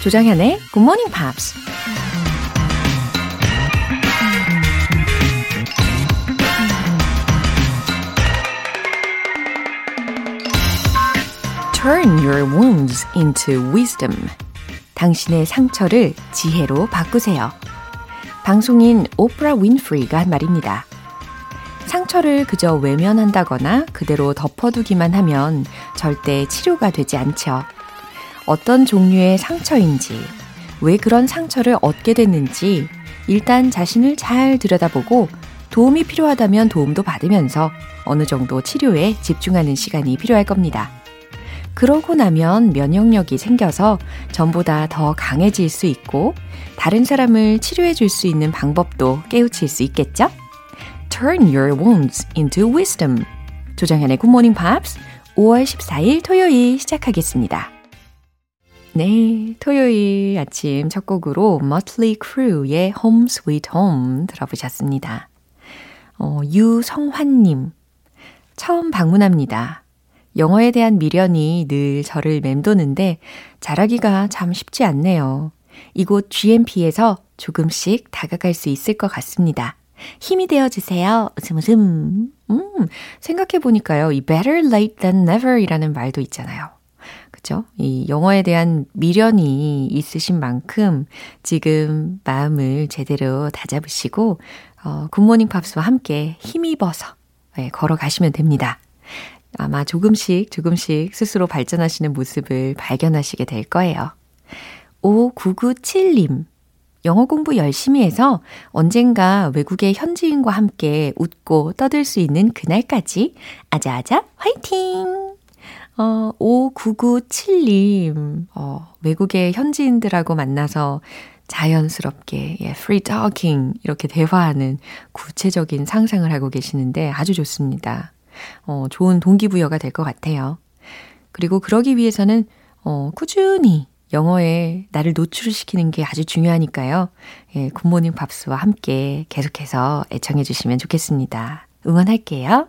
조장현의 Good Morning Pops. Turn your wounds into wisdom. 당신의 상처를 지혜로 바꾸세요. 방송인 오프라 윈프리가 한 말입니다. 상처를 그저 외면한다거나 그대로 덮어두기만 하면 절대 치료가 되지 않죠. 어떤 종류의 상처인지, 왜 그런 상처를 얻게 됐는지 일단 자신을 잘 들여다보고 도움이 필요하다면 도움도 받으면서 어느 정도 치료에 집중하는 시간이 필요할 겁니다. 그러고 나면 면역력이 생겨서 전보다 더 강해질 수 있고 다른 사람을 치료해 줄 수 있는 방법도 깨우칠 수 있겠죠? Turn your wounds into wisdom. 조정현의 굿모닝 팝스 5월 14일 토요일 시작하겠습니다. 네, 토요일 아침 첫 곡으로 Mötley Crue의 Home Sweet Home 들어보셨습니다. 유성환님, 처음 방문합니다. 영어에 대한 미련이 늘 저를 맴도는데 잘하기가 참 쉽지 않네요. 이곳 GMP에서 조금씩 다가갈 수 있을 것 같습니다. 힘이 되어주세요. 웃음 웃음. 생각해보니까요. 이 better late than never 이라는 말도 있잖아요. 그렇죠? 이 영어에 대한 미련이 있으신 만큼 지금 마음을 제대로 다잡으시고 굿모닝 팝스와 함께 힘입어서 걸어가시면 됩니다. 아마 조금씩 스스로 발전하시는 모습을 발견하시게 될 거예요. 5997님, 영어 공부 열심히 해서 언젠가 외국의 현지인과 함께 웃고 떠들 수 있는 그날까지 아자아자 화이팅! 5997님, 외국의 현지인들하고 만나서 자연스럽게 free talking 이렇게 대화하는 구체적인 상상을 하고 계시는데 아주 좋습니다. 좋은 동기부여가 될 것 같아요. 그리고 그러기 위해서는 꾸준히 영어에 나를 노출시키는 게 아주 중요하니까요. 예, 굿모닝 팝스와 함께 계속해서 애청해 주시면 좋겠습니다. 응원할게요.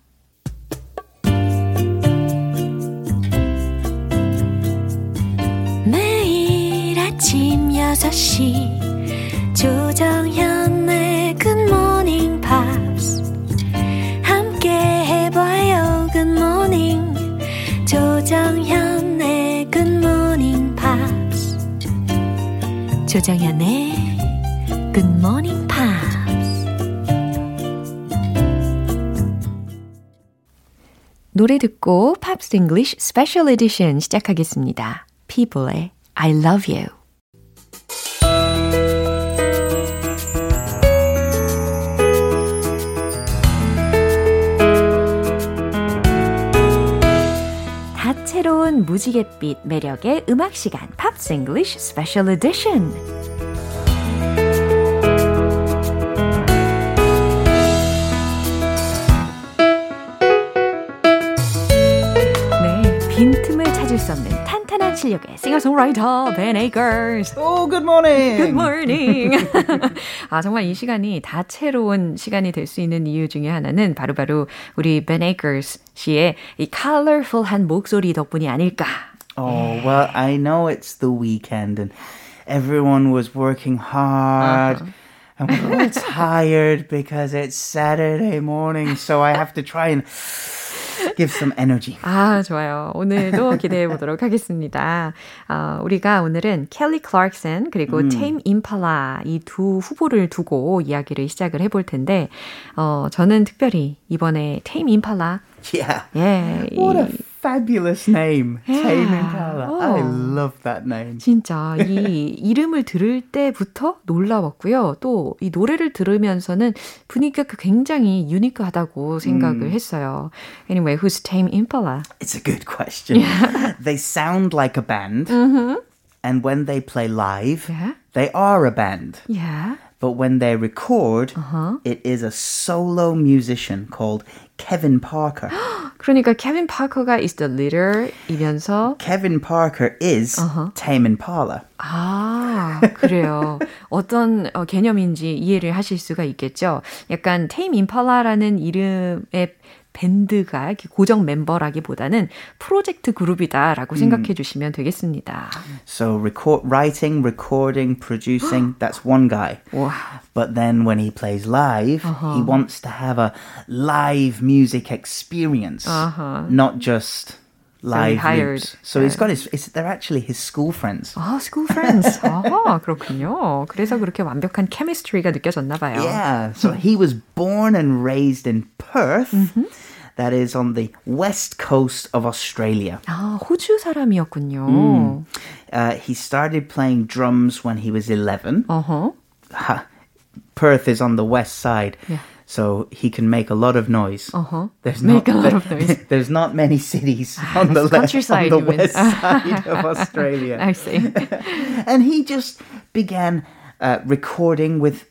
매일 아침 6시 조정현의 굿모닝 팝스 함께 해봐요. 굿모닝 조정현의 굿모닝 팝스. 조정현의 굿모닝 팝스. 노래 듣고 팝스 잉글리쉬 스페셜 에디션 시작하겠습니다. People의 I Love You. 새로운 무지갯빛 매력의 음악시간 팝스 잉글리쉬 스페셜 에디션. 네, 빈틈을 찾을 수 없는 탄탄한 실력의 싱어송라이터 Ben Akers. Oh, good morning. Good morning. 아, 정말 이 시간이 다채로운 시간이 될 수 있는 이유 중에 하나는 바로바로 우리 Ben Akers 씨의 이 컬러풀한 목소리 덕분이 아닐까. Oh, well, I know it's the weekend and everyone was working hard. Uh-huh. I'm a little tired because it's Saturday morning, so I have to try and give some energy. 아, 좋아요. 오늘도 기대해 보도록 하겠습니다. 우리가 오늘은 Kelly Clarkson 그리고 Tame Impala 이 두 후보를 두고 이야기를 시작을 해볼 텐데, 저는 특별히 이번에 Tame Impala. Yeah. Yeah. What a fabulous name, yeah. Tame Impala. Oh. I love that name. 진짜 이 이름을 들을 때부터 놀라웠고요. 또 이 노래를 들으면서는 분위기가 굉장히 유니크하다고 생각을 했어요. Anyway, who's Tame Impala? It's a good question. Yeah. They sound like a band, mm-hmm. and when they play live, yeah. They are a band. Yeah. But when they record, it is a solo musician called Kevin Parker. 그러니까 Kevin Parker가 is the leader이면서 Kevin Parker is Tame Impala. 아, 그래요. 어떤 개념인지 이해를 하실 수가 있겠죠. 약간 Tame Impala라는 이름의 밴드가 이렇게 고정 멤버라기보다는 프로젝트 그룹이다라고 생각해 주시면 되겠습니다. So writing, recording, producing, that's one guy. Wow. But then when he plays live, he wants to have a live music experience, not just... live loops. So he's got his, they're actually his school friends. 아, school friends. 아, 그렇군요. 그래서 그렇게 완벽한 케미스트리가 느껴졌나 봐요. Yeah. So he was born and raised in Perth. That is on the west coast of Australia. 아, 호주 사람이었군요. He started playing drums when he was 11. Perth is on the west side. Yeah. So he can make a lot of noise. There's not many cities on the countryside, on the west side of Australia. I see. And he just began recording with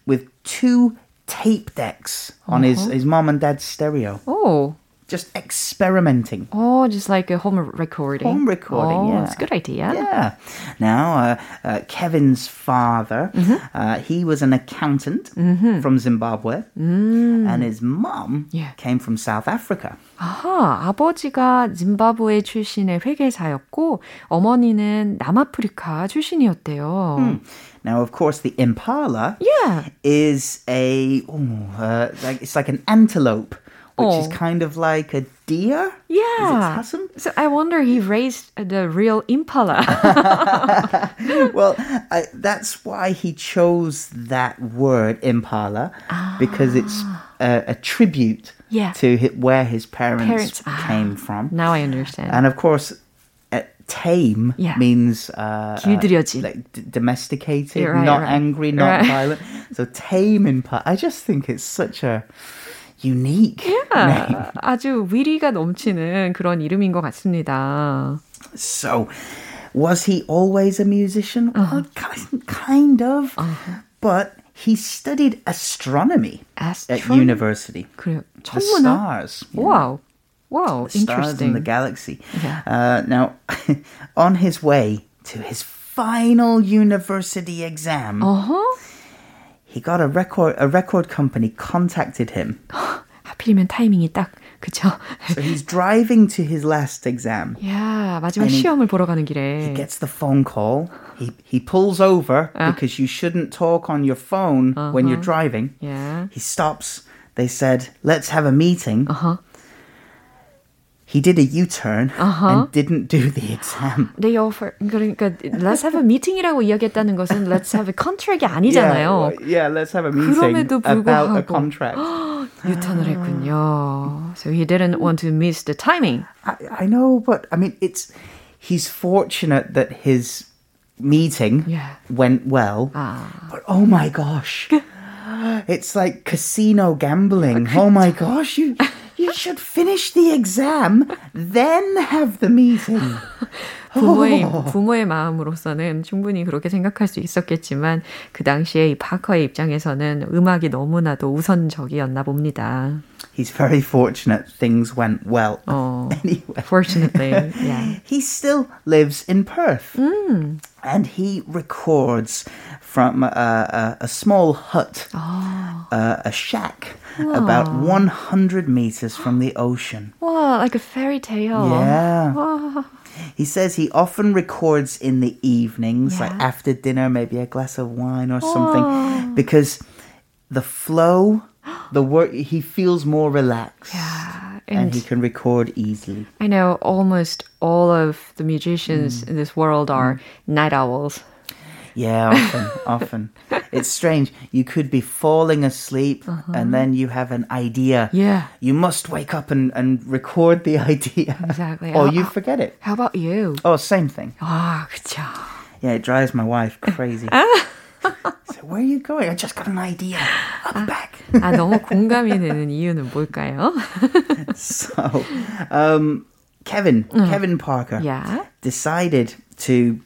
two tape decks on his mom and dad's stereo. Oh. Just experimenting. Oh, just like a home recording. Home recording, oh, yeah. That's a good idea. Yeah. Now, Kevin's father, he was an accountant from Zimbabwe, and his mom came from South Africa. 아하, 아버지가 짐바브웨 출신의 회계사였고, 어머니는 남아프리카 출신이었대요. Now, of course, the impala is a, it's like an antelope. Which is kind of like a deer? Yeah. Is it tassim? So I wonder he raised the real impala. Well, that's why he chose that word, impala, because it's a tribute to where his parents came from. Now I understand. And of course... Tame means like domesticated, right, not angry, not violent. So tame impala. I just think it's such a unique name. 아주 위리가 넘치는 그런 이름인 것 같습니다. So, was he always a musician? Well, kind of, but he studied astronomy at university. 그래요. The stars. Wow. Wow, the stars in the galaxy. Yeah. Now, on his way to his final university exam, he got a record company contacted him. 하필이면 타이밍이 딱, 그쵸? So he's driving to his last exam. Yeah, 마지막 시험을 보러 가는 길에. He gets the phone call. He pulls over because you shouldn't talk on your phone when you're driving. Yeah. He stops. They said, let's have a meeting. He did a U-turn and didn't do the exam. They offer 그러니까 let's have a meeting이라고 이야기했다는 것은 let's have a contract이 아니잖아요. Yeah, let's have a meeting about a contract. U-turn을 했군요. So he didn't want to miss the timing. I know, but I mean, he's fortunate that his meeting went well. But oh my gosh, it's like casino gambling. Oh my gosh, You should finish the exam, then have the meeting. 부모의 마음으로서는 충분히 그렇게 생각할 수 있었겠지만 그 당시에 이 파커의 입장에서는 음악이 너무나도 우선적이었나 봅니다. He's very fortunate things went well. Anyway. Fortunately, yeah. He still lives in Perth. And he records from a small hut, a shack, about 100 meters from the ocean. Wow, like a fairy tale. Yeah. Wow. He says he often records in the evenings, like after dinner, maybe a glass of wine or something, because the flow, he feels more relaxed. Yeah. And he can record easily. I know almost all of the musicians in this world are night owls. Yeah, often. It's strange. You could be falling asleep and then you have an idea. Yeah. You must wake up and record the idea. Exactly. Or you forget it. How about you? Oh, same thing. Ah, 그쵸. Yeah, it drives my wife crazy. So where are you going? I just got an idea. I'm back. 아, 너무 공감이 되는 이유는 뭘까요? So, Kevin Parker decided to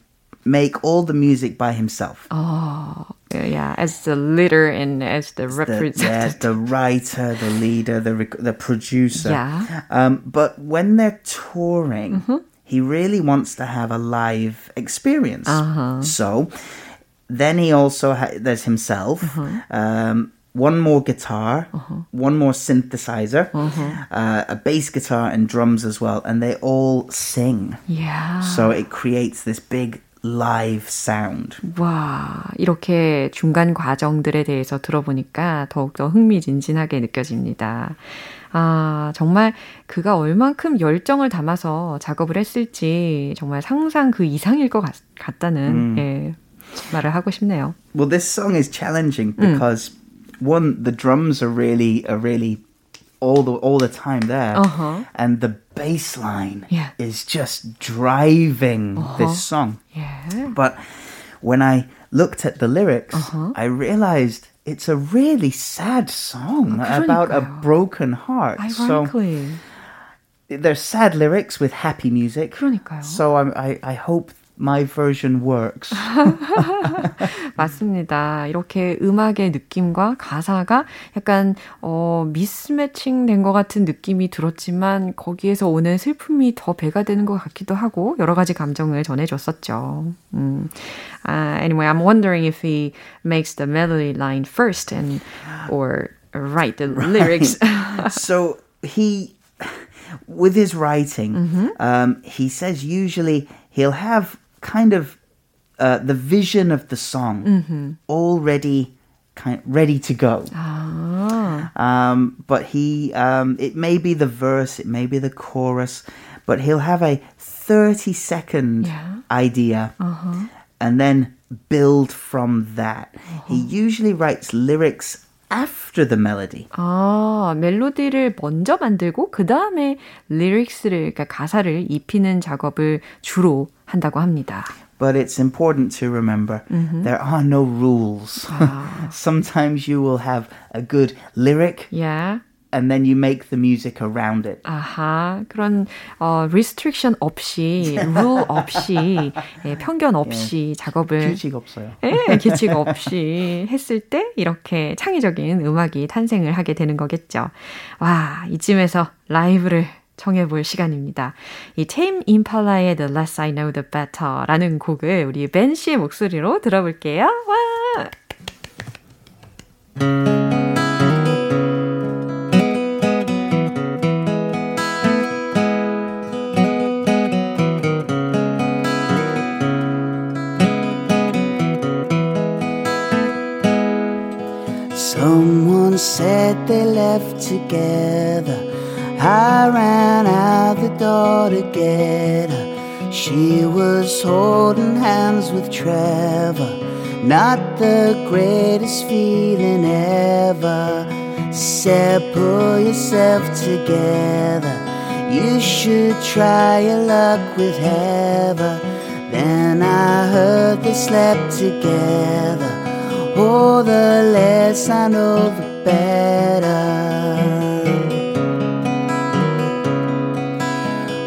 make all the music by himself. Oh, yeah, as the leader and as the representative. The writer, the leader, the producer. Yeah. But when they're touring, mm-hmm. he really wants to have a live experience. Uh-huh. So then he also, there's himself, uh-huh. One more guitar, uh-huh. one more synthesizer, uh-huh. A bass guitar and drums as well. And they all sing. Yeah. So it creates this big live sound. 와, 이렇게 중간 과정들에 대해서 들어보니까 더욱더 흥미진진하게 느껴집니다. 아, 정말 그가 얼만큼 열정을 담아서 작업을 했을지 정말 상상 그 이상일 것 같다는 예, 말을 하고 싶네요. Well, this song is challenging because one, the drums are really all the time there. Uh-huh. And the bass line yeah. is just driving uh-huh. this song. Yeah. But when I looked at the lyrics, uh-huh. I realized it's a really sad song about a broken heart. Ironically. So there's sad lyrics with happy music. 그러니까요. So I hope my version works. 맞습니다. 이렇게 음악의 느낌과 가사가 약간 미스매칭 된 것 같은 느낌이 들었지만 거기에서 오는 슬픔이 더 배가 되는 것 같기도 하고 여러 가지 감정을 전해줬었죠. Anyway, I'm wondering if he makes the melody line first or write the lyrics. So he, with his writing, mm-hmm. He says usually he'll have kind of the vision of the song mm-hmm. already ready to go. Ah. But he, it may be the verse, it may be the chorus, but he'll have a 30-second yeah. idea uh-huh. and then build from that. Uh-huh. He usually writes lyrics after the melody. 아, 멜로디를 먼저 만들고 그 다음에 lyrics를, 그러니까 가사를 입히는 작업을 주로 한다고 합니다. But it's important to remember mm-hmm. there are no rules. Ah. Sometimes you will have a good lyric. Yeah. And then you make the music around it. 아하, 그런 restriction 없이, rule 없이, 예, 편견 없이 예, 작업을 규칙 없어요. 예, 규칙 없이 했을 때 이렇게 창의적인 음악이 탄생을 하게 되는 거겠죠. 와, 이쯤에서 라이브를 청해볼 시간입니다. 이 Tame Impala의 The Less I Know The Better라는 곡을 우리 벤 씨의 목소리로 들어볼게요. 와! Someone said they left together. I ran out the door to get her. She was holding hands with Trevor. Not the greatest feeling ever. Said pull yourself together. You should try your luck with Heather. Then I heard they slept together. Oh, the less I know the better.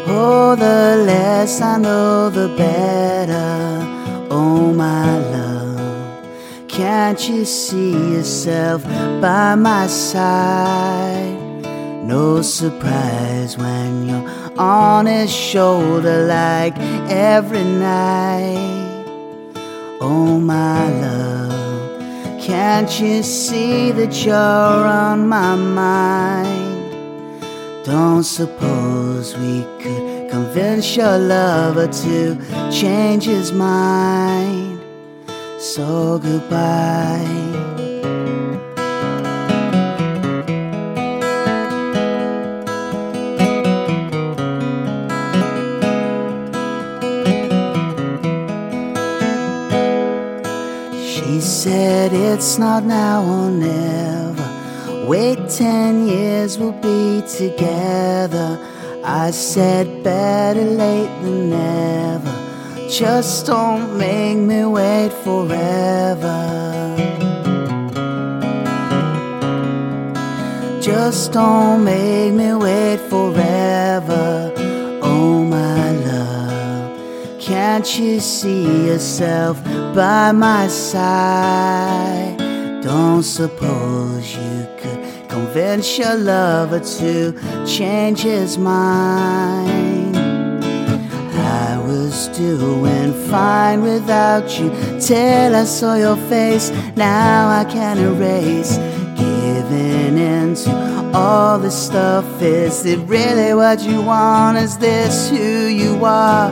Oh, the less I know, the better. Oh, my love, can't you see yourself by my side? No surprise when you're on his shoulder like every night. Oh, my love, can't you see that you're on my mind? Don't suppose we could convince your lover to change his mind. So goodbye. She said it's not now or never. Wait 10 years, we'll be together. I said better late than never. Just don't make me wait forever. Just don't make me wait forever. Oh my love, Can't you see yourself by my side? Don't suppose you could convince your lover to change his mind. I was doing fine without you till I saw your face. Now I can't erase giving in to all this stuff. Is it really what you want? Is this who you are?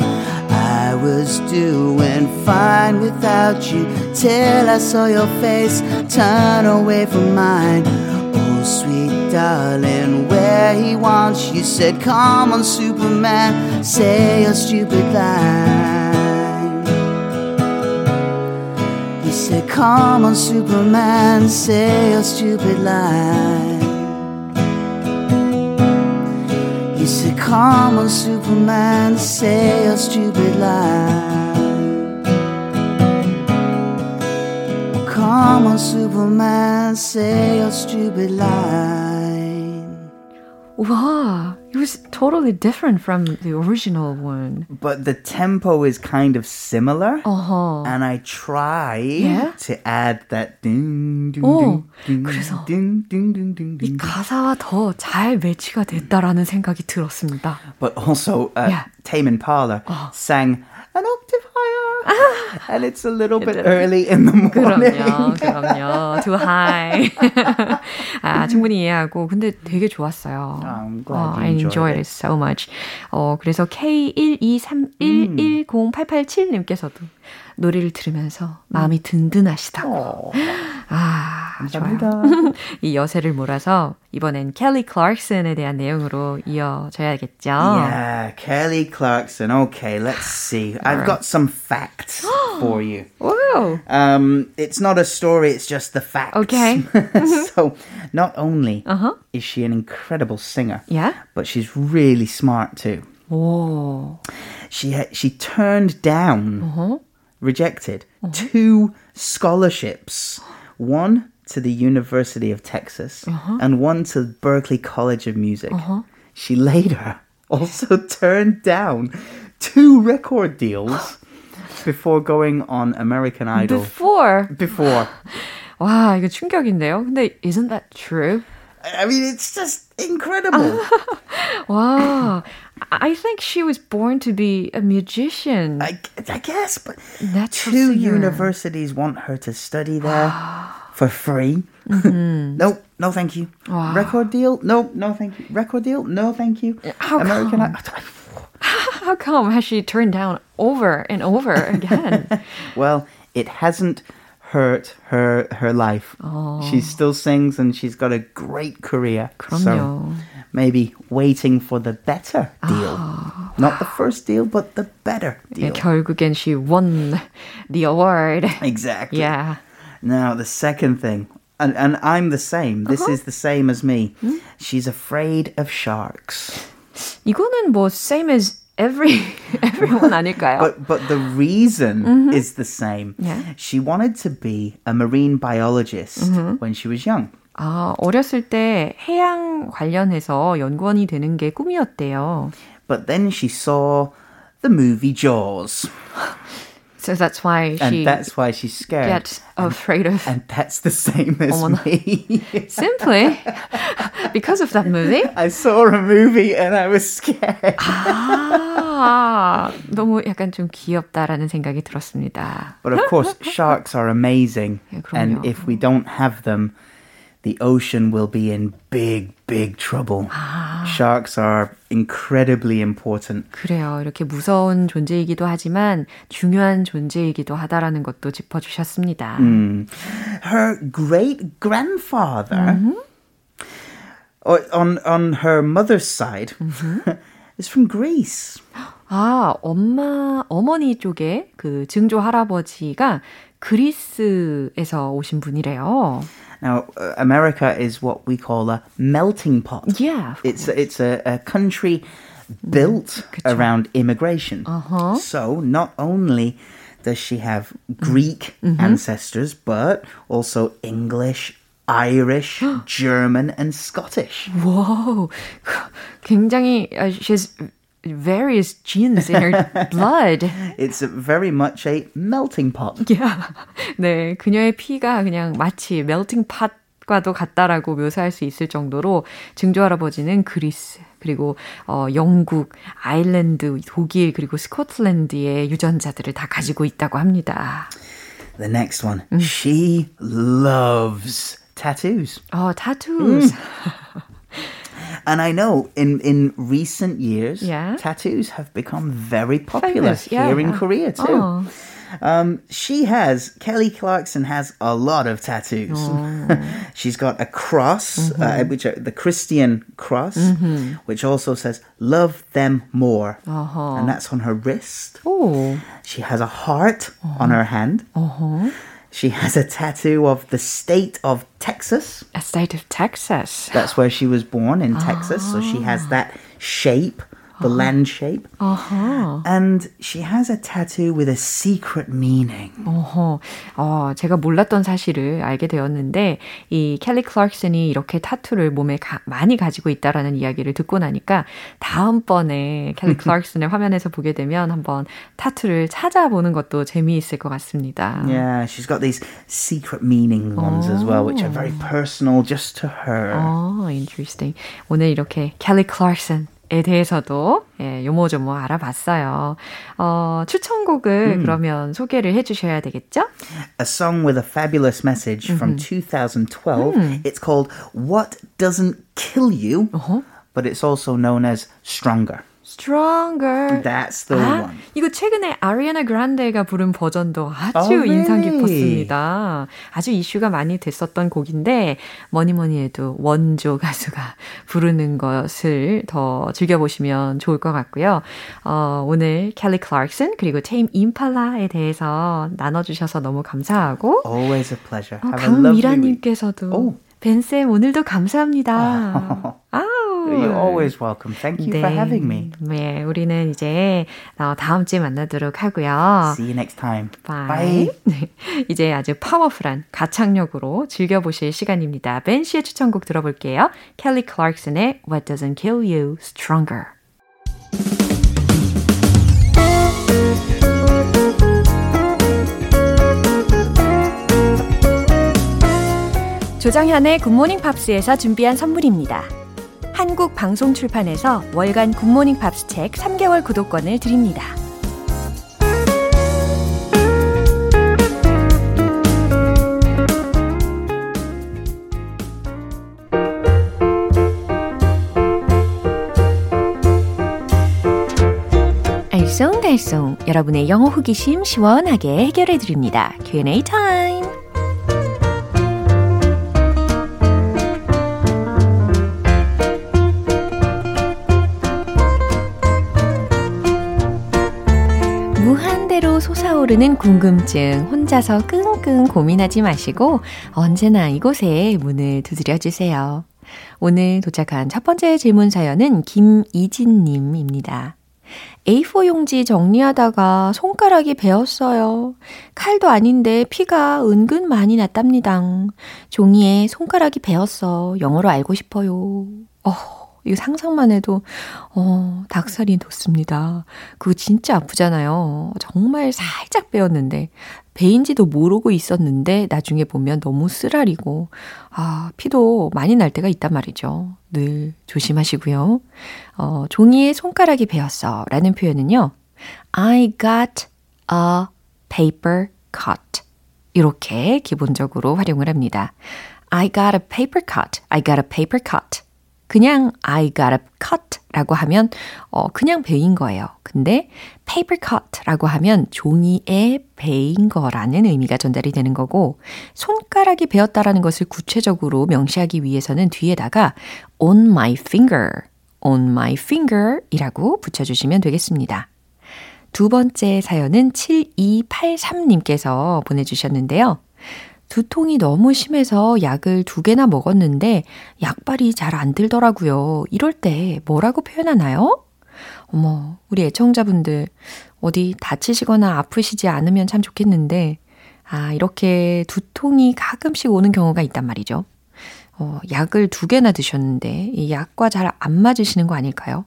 I was doing fine without you till I saw your face turn away from mine. Oh, sweet darling, where he wants you, said, come on, Superman, say your stupid line. He said, come on, Superman, say your stupid line. He said, come on, Superman, say your stupid line. Come on, Superman, say your stupid line. Wow, it was totally different from the original one. But the tempo is kind of similar. Uh-huh. And I try to add that ding, ding, ding. 그래서 이 가사와 더 잘 매치가 됐다라는 생각이 들었습니다. But also, Tame Impala sang an octave higher, and it's a little bit early in the morning. 그럼요. Too high. 아, 충분히 이해하고, 근데 되게 좋았어요. I'm glad you enjoyed it so much. 그래서 K123110887님께서도 노래를 들으면서 마음이 든든하시다고. 아, 감사합니다. 이 여세를 몰아서 이번엔 Kelly Clarkson에 대한 내용으로 이어져야겠죠. Yeah, Kelly Clarkson. Okay, let's see. I've got some facts for you. Wow. It's not a story, it's just the facts. Okay. So, not only is she an incredible singer, but she's really smart too. Oh. She turned down rejected two scholarships, one to the University of Texas and one to Berklee College of Music. She later also turned down two record deals before going on American Idol. Before. 와, 이거 충격인데요. 근데 isn't that true? I mean, it's just incredible. Wow. I think she was born to be a musician. I guess, but two universities want her to study there for free. Mm-hmm. Nope, no thank you. Wow. Record deal? Nope, no thank you. Record deal? No thank you. How come has she turned down over and over again? Well, it hasn't hurt her life. Oh. She still sings and she's got a great career. 그럼요. So maybe waiting for the better deal. Oh. Not the first deal, but the better deal. 결국엔 she won the award. Exactly. Yeah. Now, the second thing, and I'm the same. This is the same as me. She's afraid of sharks. 이거는 뭐 same as everyone 아닐까요? But the reason is the same. Yeah. She wanted to be a marine biologist when she was young. 아, 어렸을 때 해양 관련해서 연구원이 되는 게 꿈이었대요. But then she saw the movie Jaws. So that's why she's scared. Gets afraid of. And that's the same as me. Simply because of that movie. I saw a movie and I was scared. 아, 너무 약간 좀 귀엽다라는 생각이 들었습니다. But of course, sharks are amazing. 예, and if we don't have them, the ocean will be in big, big trouble. 아. Sharks are incredibly important. 그래요. 이렇게 무서운 존재이기도 하지만 중요한 존재이기도 하다라는 것도 짚어주셨습니다. Her great-grandfather, on her mother's side, is from Greece. 아, 어머니 쪽에 그 증조 할아버지가 그리스에서 오신 분이래요. Now, America is what we call a melting pot. Yeah, it's a country built around immigration. So not only does she have Greek ancestors, but also English, Irish, German, and Scottish. Wow, 굉장히 she's various genes in her blood. It's very much a melting pot. Yeah. 네, 그녀의 피가 그냥 마치 melting pot 과도 같다라고 묘사할 수 있을 정도로 증조할아버지는 그리스 그리고 영국, 아일랜드, 독일 그리고 스코틀랜드의 유전자들을 다 가지고 있다고 합니다. The next one. She loves tattoos. Oh, tattoos. And I know in recent years, yeah. tattoos have become very popular here in Korea too. Oh. Kelly Clarkson has a lot of tattoos. Oh. She's got a cross, mm-hmm. The Christian cross, mm-hmm. which also says, love them more. Uh-huh. And that's on her wrist. Oh. She has a heart uh-huh. on her hand. Uh-huh. She has a tattoo of the state of Texas. A state of Texas. That's where she was born, in Texas. So she has that shape. The land shape. Uh-huh. And she has a tattoo with a secret meaning. Uh-huh. 제가 몰랐던 사실을 알게 되었는데 이 켈리 클락슨이 이렇게 타투를 몸에 많이 가지고 있다라는 이야기를 듣고 나니까 다음번에 켈리 클락슨을 화면에서 보게 되면 한번 타투를 찾아보는 것도 재미있을 것 같습니다. Yeah, she's got these secret meaning ones as well, which are very personal just to her. Oh, interesting. 오늘 이렇게 켈리 클락슨 에 대해서도 예, 요모조모 알아봤어요. 추천곡을 그러면 소개를 해주셔야 되겠죠? A song with a fabulous message from 2012. It's called What Doesn't Kill You, uh-huh. but it's also known as Stronger. Stronger. That's the one. 이거 최근에 아리아나 그란데가 부른 버전도 아주 인상 깊었습니다. 아주 이슈가 많이 됐었던 곡인데 뭐니뭐니 해도 원조 가수가 부르는 것을 더 즐겨보시면 좋을 것 같고요. 오늘 켈리 클락슨 그리고 테임 임팔라에 대해서 나눠주셔서 너무 감사하고 Always a pleasure. 강미라님께서도 벤쌤 오늘도 감사합니다. You're always welcome. Thank you for having me. 네, 우리는 이제 다음 주에 만나도록 하고요. See you next time. Bye. Bye. 이제 아주 파워풀한 가창력으로 즐겨보실 시간입니다. 벤 씨의 추천곡 들어볼게요. Kelly Clarkson의 What Doesn't Kill You, Stronger. 조장현의 굿모닝 팝스에서 준비한 선물입니다. 한국 방송 출판에서 월간 굿모닝 팝스 책 3개월 구독권을 드립니다. 알쏭달쏭 여러분의 영어 호기심 시원하게 해결해 드립니다. Q&A 타임. 솟아오르는 궁금증 혼자서 끙끙 고민하지 마시고 언제나 이곳에 문을 두드려주세요. 오늘 도착한 첫 번째 질문 사연은 김이진님입니다. A4 용지 정리하다가 손가락이 베었어요. 칼도 아닌데 피가 은근 많이 났답니다. 종이에 손가락이 베었어. 영어로 알고 싶어요. 이 상상만 해도 닭살이 돋습니다. 그거 진짜 아프잖아요. 정말 살짝 베었는데 베인지도 모르고 있었는데 나중에 보면 너무 쓰라리고 피도 많이 날 때가 있단 말이죠. 늘 조심하시고요. 종이에 손가락이 베었어 라는 표현은요. I got a paper cut. 이렇게 기본적으로 활용을 합니다. I got a paper cut. I got a paper cut. 그냥 I got a cut라고 하면 그냥 베인 거예요. 근데 paper cut라고 하면 종이에 베인 거라는 의미가 전달이 되는 거고 손가락이 베었다라는 것을 구체적으로 명시하기 위해서는 뒤에다가 on my finger이라고 붙여주시면 되겠습니다. 두 번째 사연은 7283님께서 보내주셨는데요. 두통이 너무 심해서 약을 2개나 먹었는데 약발이 잘 안 들더라고요. 이럴 때 뭐라고 표현하나요? 어머, 우리 애청자분들 어디 다치시거나 아프시지 않으면 참 좋겠는데 이렇게 두통이 가끔씩 오는 경우가 있단 말이죠. 약을 2개나 드셨는데 이 약과 잘 안 맞으시는 거 아닐까요?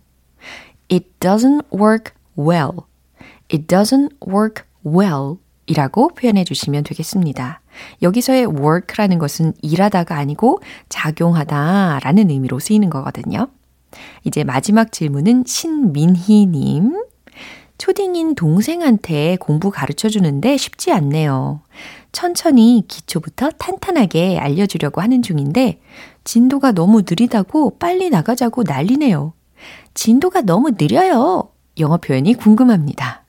It doesn't work well. It doesn't work well. 이라고 표현해 주시면 되겠습니다. 여기서의 work라는 것은 일하다가 아니고 작용하다라는 의미로 쓰이는 거거든요. 이제 마지막 질문은 신민희님. 초딩인 동생한테 공부 가르쳐주는데 쉽지 않네요. 천천히 기초부터 탄탄하게 알려주려고 하는 중인데 진도가 너무 느리다고 빨리 나가자고 난리네요. 진도가 너무 느려요. 영어 표현이 궁금합니다.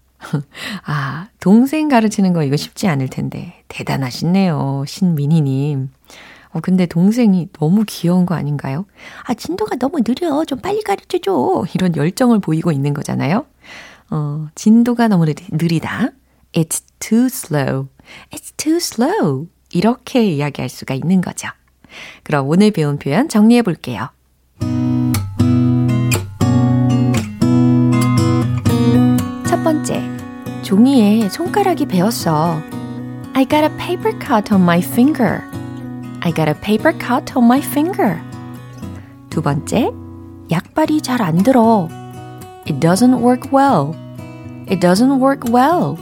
아, 동생 가르치는 거 이거 쉽지 않을 텐데 대단하시네요. 신민희님. 근데 동생이 너무 귀여운 거 아닌가요? 아, 진도가 너무 느려. 좀 빨리 가르쳐줘. 이런 열정을 보이고 있는 거잖아요. 진도가 너무 느리다. It's too slow. It's too slow. 이렇게 이야기할 수가 있는 거죠. 그럼 오늘 배운 표현 정리해 볼게요. 첫 번째, 종이에 손가락이 베었어. I got a paper cut on my finger. I got a paper cut on my finger. 두 번째, 약발이 잘 안 들어. It doesn't work well. It doesn't work well.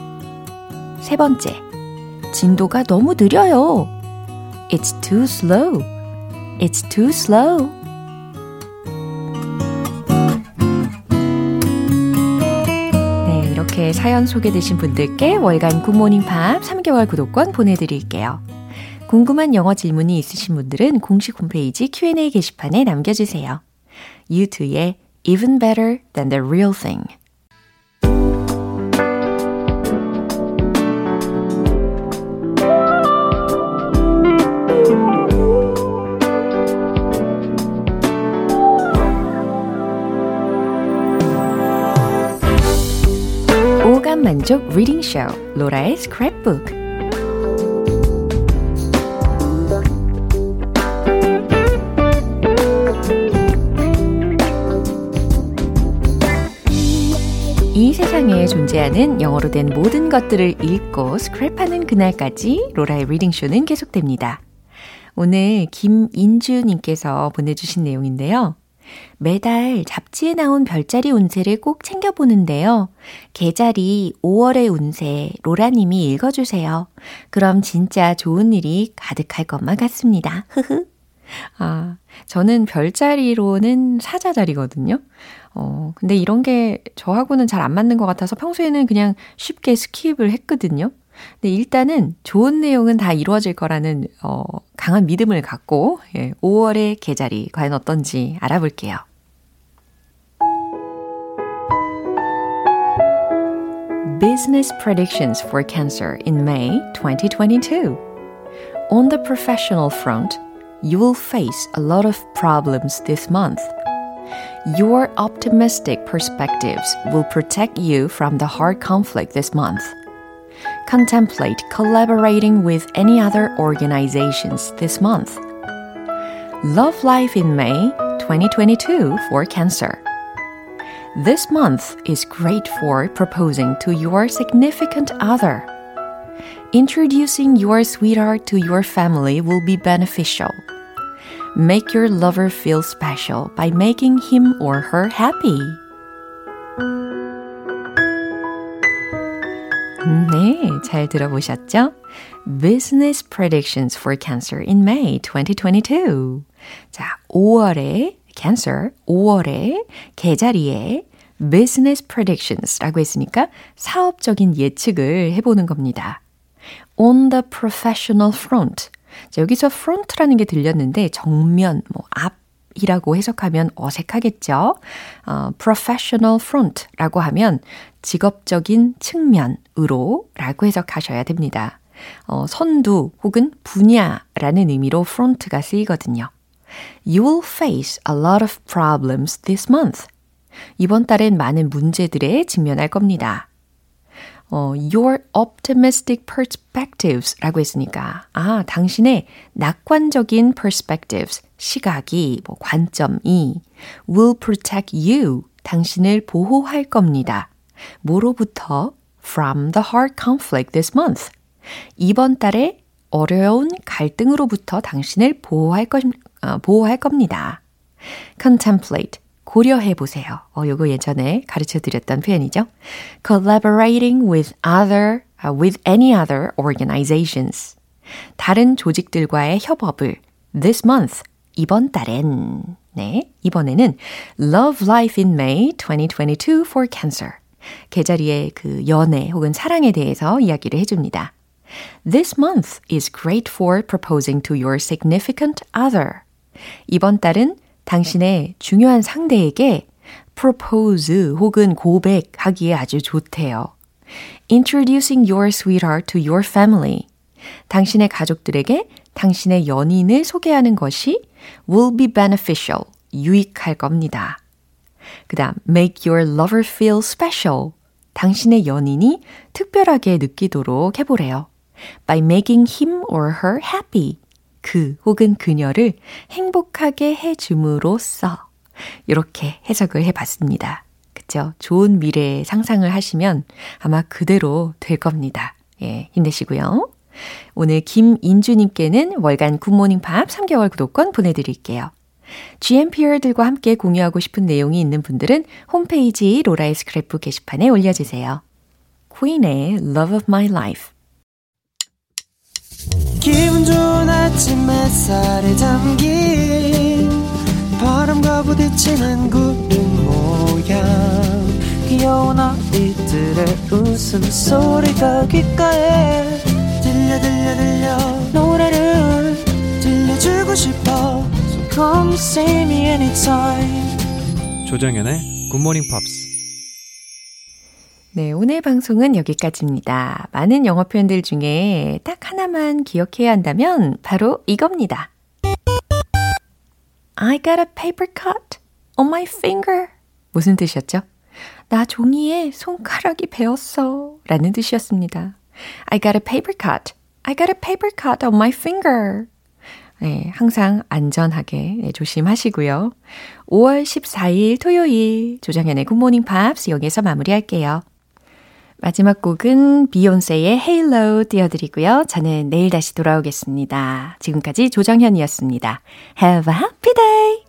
세 번째, 진도가 너무 느려요. It's too slow. It's too slow. 네, 이렇게 사연 소개되신 분들께 월간 굿모닝 팝 3개월 구독권 보내드릴게요. 궁금한 영어 질문이 있으신 분들은 공식 홈페이지 Q&A 게시판에 남겨주세요. U2의 Even better than the real thing. 오감 만족 리딩 쇼 로라의 스크랩북. 이 세상에 존재하는 영어로 된 모든 것들을 읽고 스크랩하는 그날까지 로라의 리딩쇼는 계속됩니다. 오늘 김인주님께서 보내주신 내용인데요. 매달 잡지에 나온 별자리 운세를 꼭 챙겨보는데요. 개자리 5월의 운세 로라님이 읽어주세요. 그럼 진짜 좋은 일이 가득할 것만 같습니다. 흐흐. 아, 저는 별자리로는 사자자리거든요. 근데 이런 게 저하고는 잘 안 맞는 것 같아서 평소에는 그냥 쉽게 스킵을 했거든요. 근데 일단은 좋은 내용은 다 이루어질 거라는 강한 믿음을 갖고 5월의 계절이 과연 어떤지 알아볼게요. Business predictions for Cancer in May 2022. On the professional front, you will face a lot of problems this month. Your optimistic perspectives will protect you from the hard conflict this month. Contemplate collaborating with any other organizations this month. Love life in May 2022 for Cancer. This month is great for proposing to your significant other. Introducing your sweetheart to your family will be beneficial. Make your lover feel special by making him or her happy. 네, 잘 들어보셨죠? Business predictions for Cancer in May 2022. 자, 5월에 Cancer, 5월에 개자리에 Business predictions라고 했으니까 사업적인 예측을 해보는 겁니다. On the professional front. 자, 여기서 front라는 게 들렸는데 정면, 앞이라고 해석하면 어색하겠죠. professional front라고 하면 직업적인 측면으로 라고 해석하셔야 됩니다. 선두 혹은 분야라는 의미로 front가 쓰이거든요. You will face a lot of problems this month. 이번 달엔 많은 문제들에 직면할 겁니다. Your optimistic perspectives 라고 했으니까 당신의 낙관적인 perspectives, 시각이, 관점이 will protect you, 당신을 보호할 겁니다. 뭐로부터? From the hard conflict this month. 이번 달에 어려운 갈등으로부터 당신을 보호할 겁니다. Contemplate, 고려해보세요. 요거 예전에 가르쳐드렸던 표현이죠. Collaborating with any other organizations. 다른 조직들과의 협업을 this month, 이번 달엔. 네, 이번에는 Love Life in May 2022 for Cancer. 개자리의 그 연애 혹은 사랑에 대해서 이야기를 해줍니다. This month is great for proposing to your significant other. 이번 달은 당신의 중요한 상대에게 propose 혹은 고백하기에 아주 좋대요. Introducing your sweetheart to your family. 당신의 가족들에게 당신의 연인을 소개하는 것이 will be beneficial, 유익할 겁니다. 그 다음, make your lover feel special. 당신의 연인이 특별하게 느끼도록 해보래요. By making him or her happy. 그 혹은 그녀를 행복하게 해줌으로써. 이렇게 해석을 해봤습니다. 그쵸? 좋은 미래의 상상을 하시면 아마 그대로 될 겁니다. 예, 힘내시고요. 오늘 김인주님께는 월간 굿모닝팝 3개월 구독권 보내드릴게요. GMPR들과 함께 공유하고 싶은 내용이 있는 분들은 홈페이지 로라의 스크래프 게시판에 올려주세요. 퀸의 Love of My Life. 기분 좋은 아침 햇살에 담긴 바람과 부딪히는 구름 모양 귀여운 아이들의 웃음소리가 귓가에 들려 노래를 들려주고 싶어 So come see me anytime 조정연의 굿모닝 팝스. 네, 오늘 방송은 여기까지입니다. 많은 영어 표현들 중에 딱 하나만 기억해야 한다면 바로 이겁니다. I got a paper cut on my finger. 무슨 뜻이었죠? 나 종이에 손가락이 베었어 라는 뜻이었습니다. I got a paper cut. I got a paper cut on my finger. 네, 항상 안전하게 네, 조심하시고요. 5월 14일 토요일 조정현의 굿모닝 팝스 여기에서 마무리할게요. 마지막 곡은 비욘세의 헤일로 띄워드리고요. 저는 내일 다시 돌아오겠습니다. 지금까지 조정현이었습니다. Have a happy day!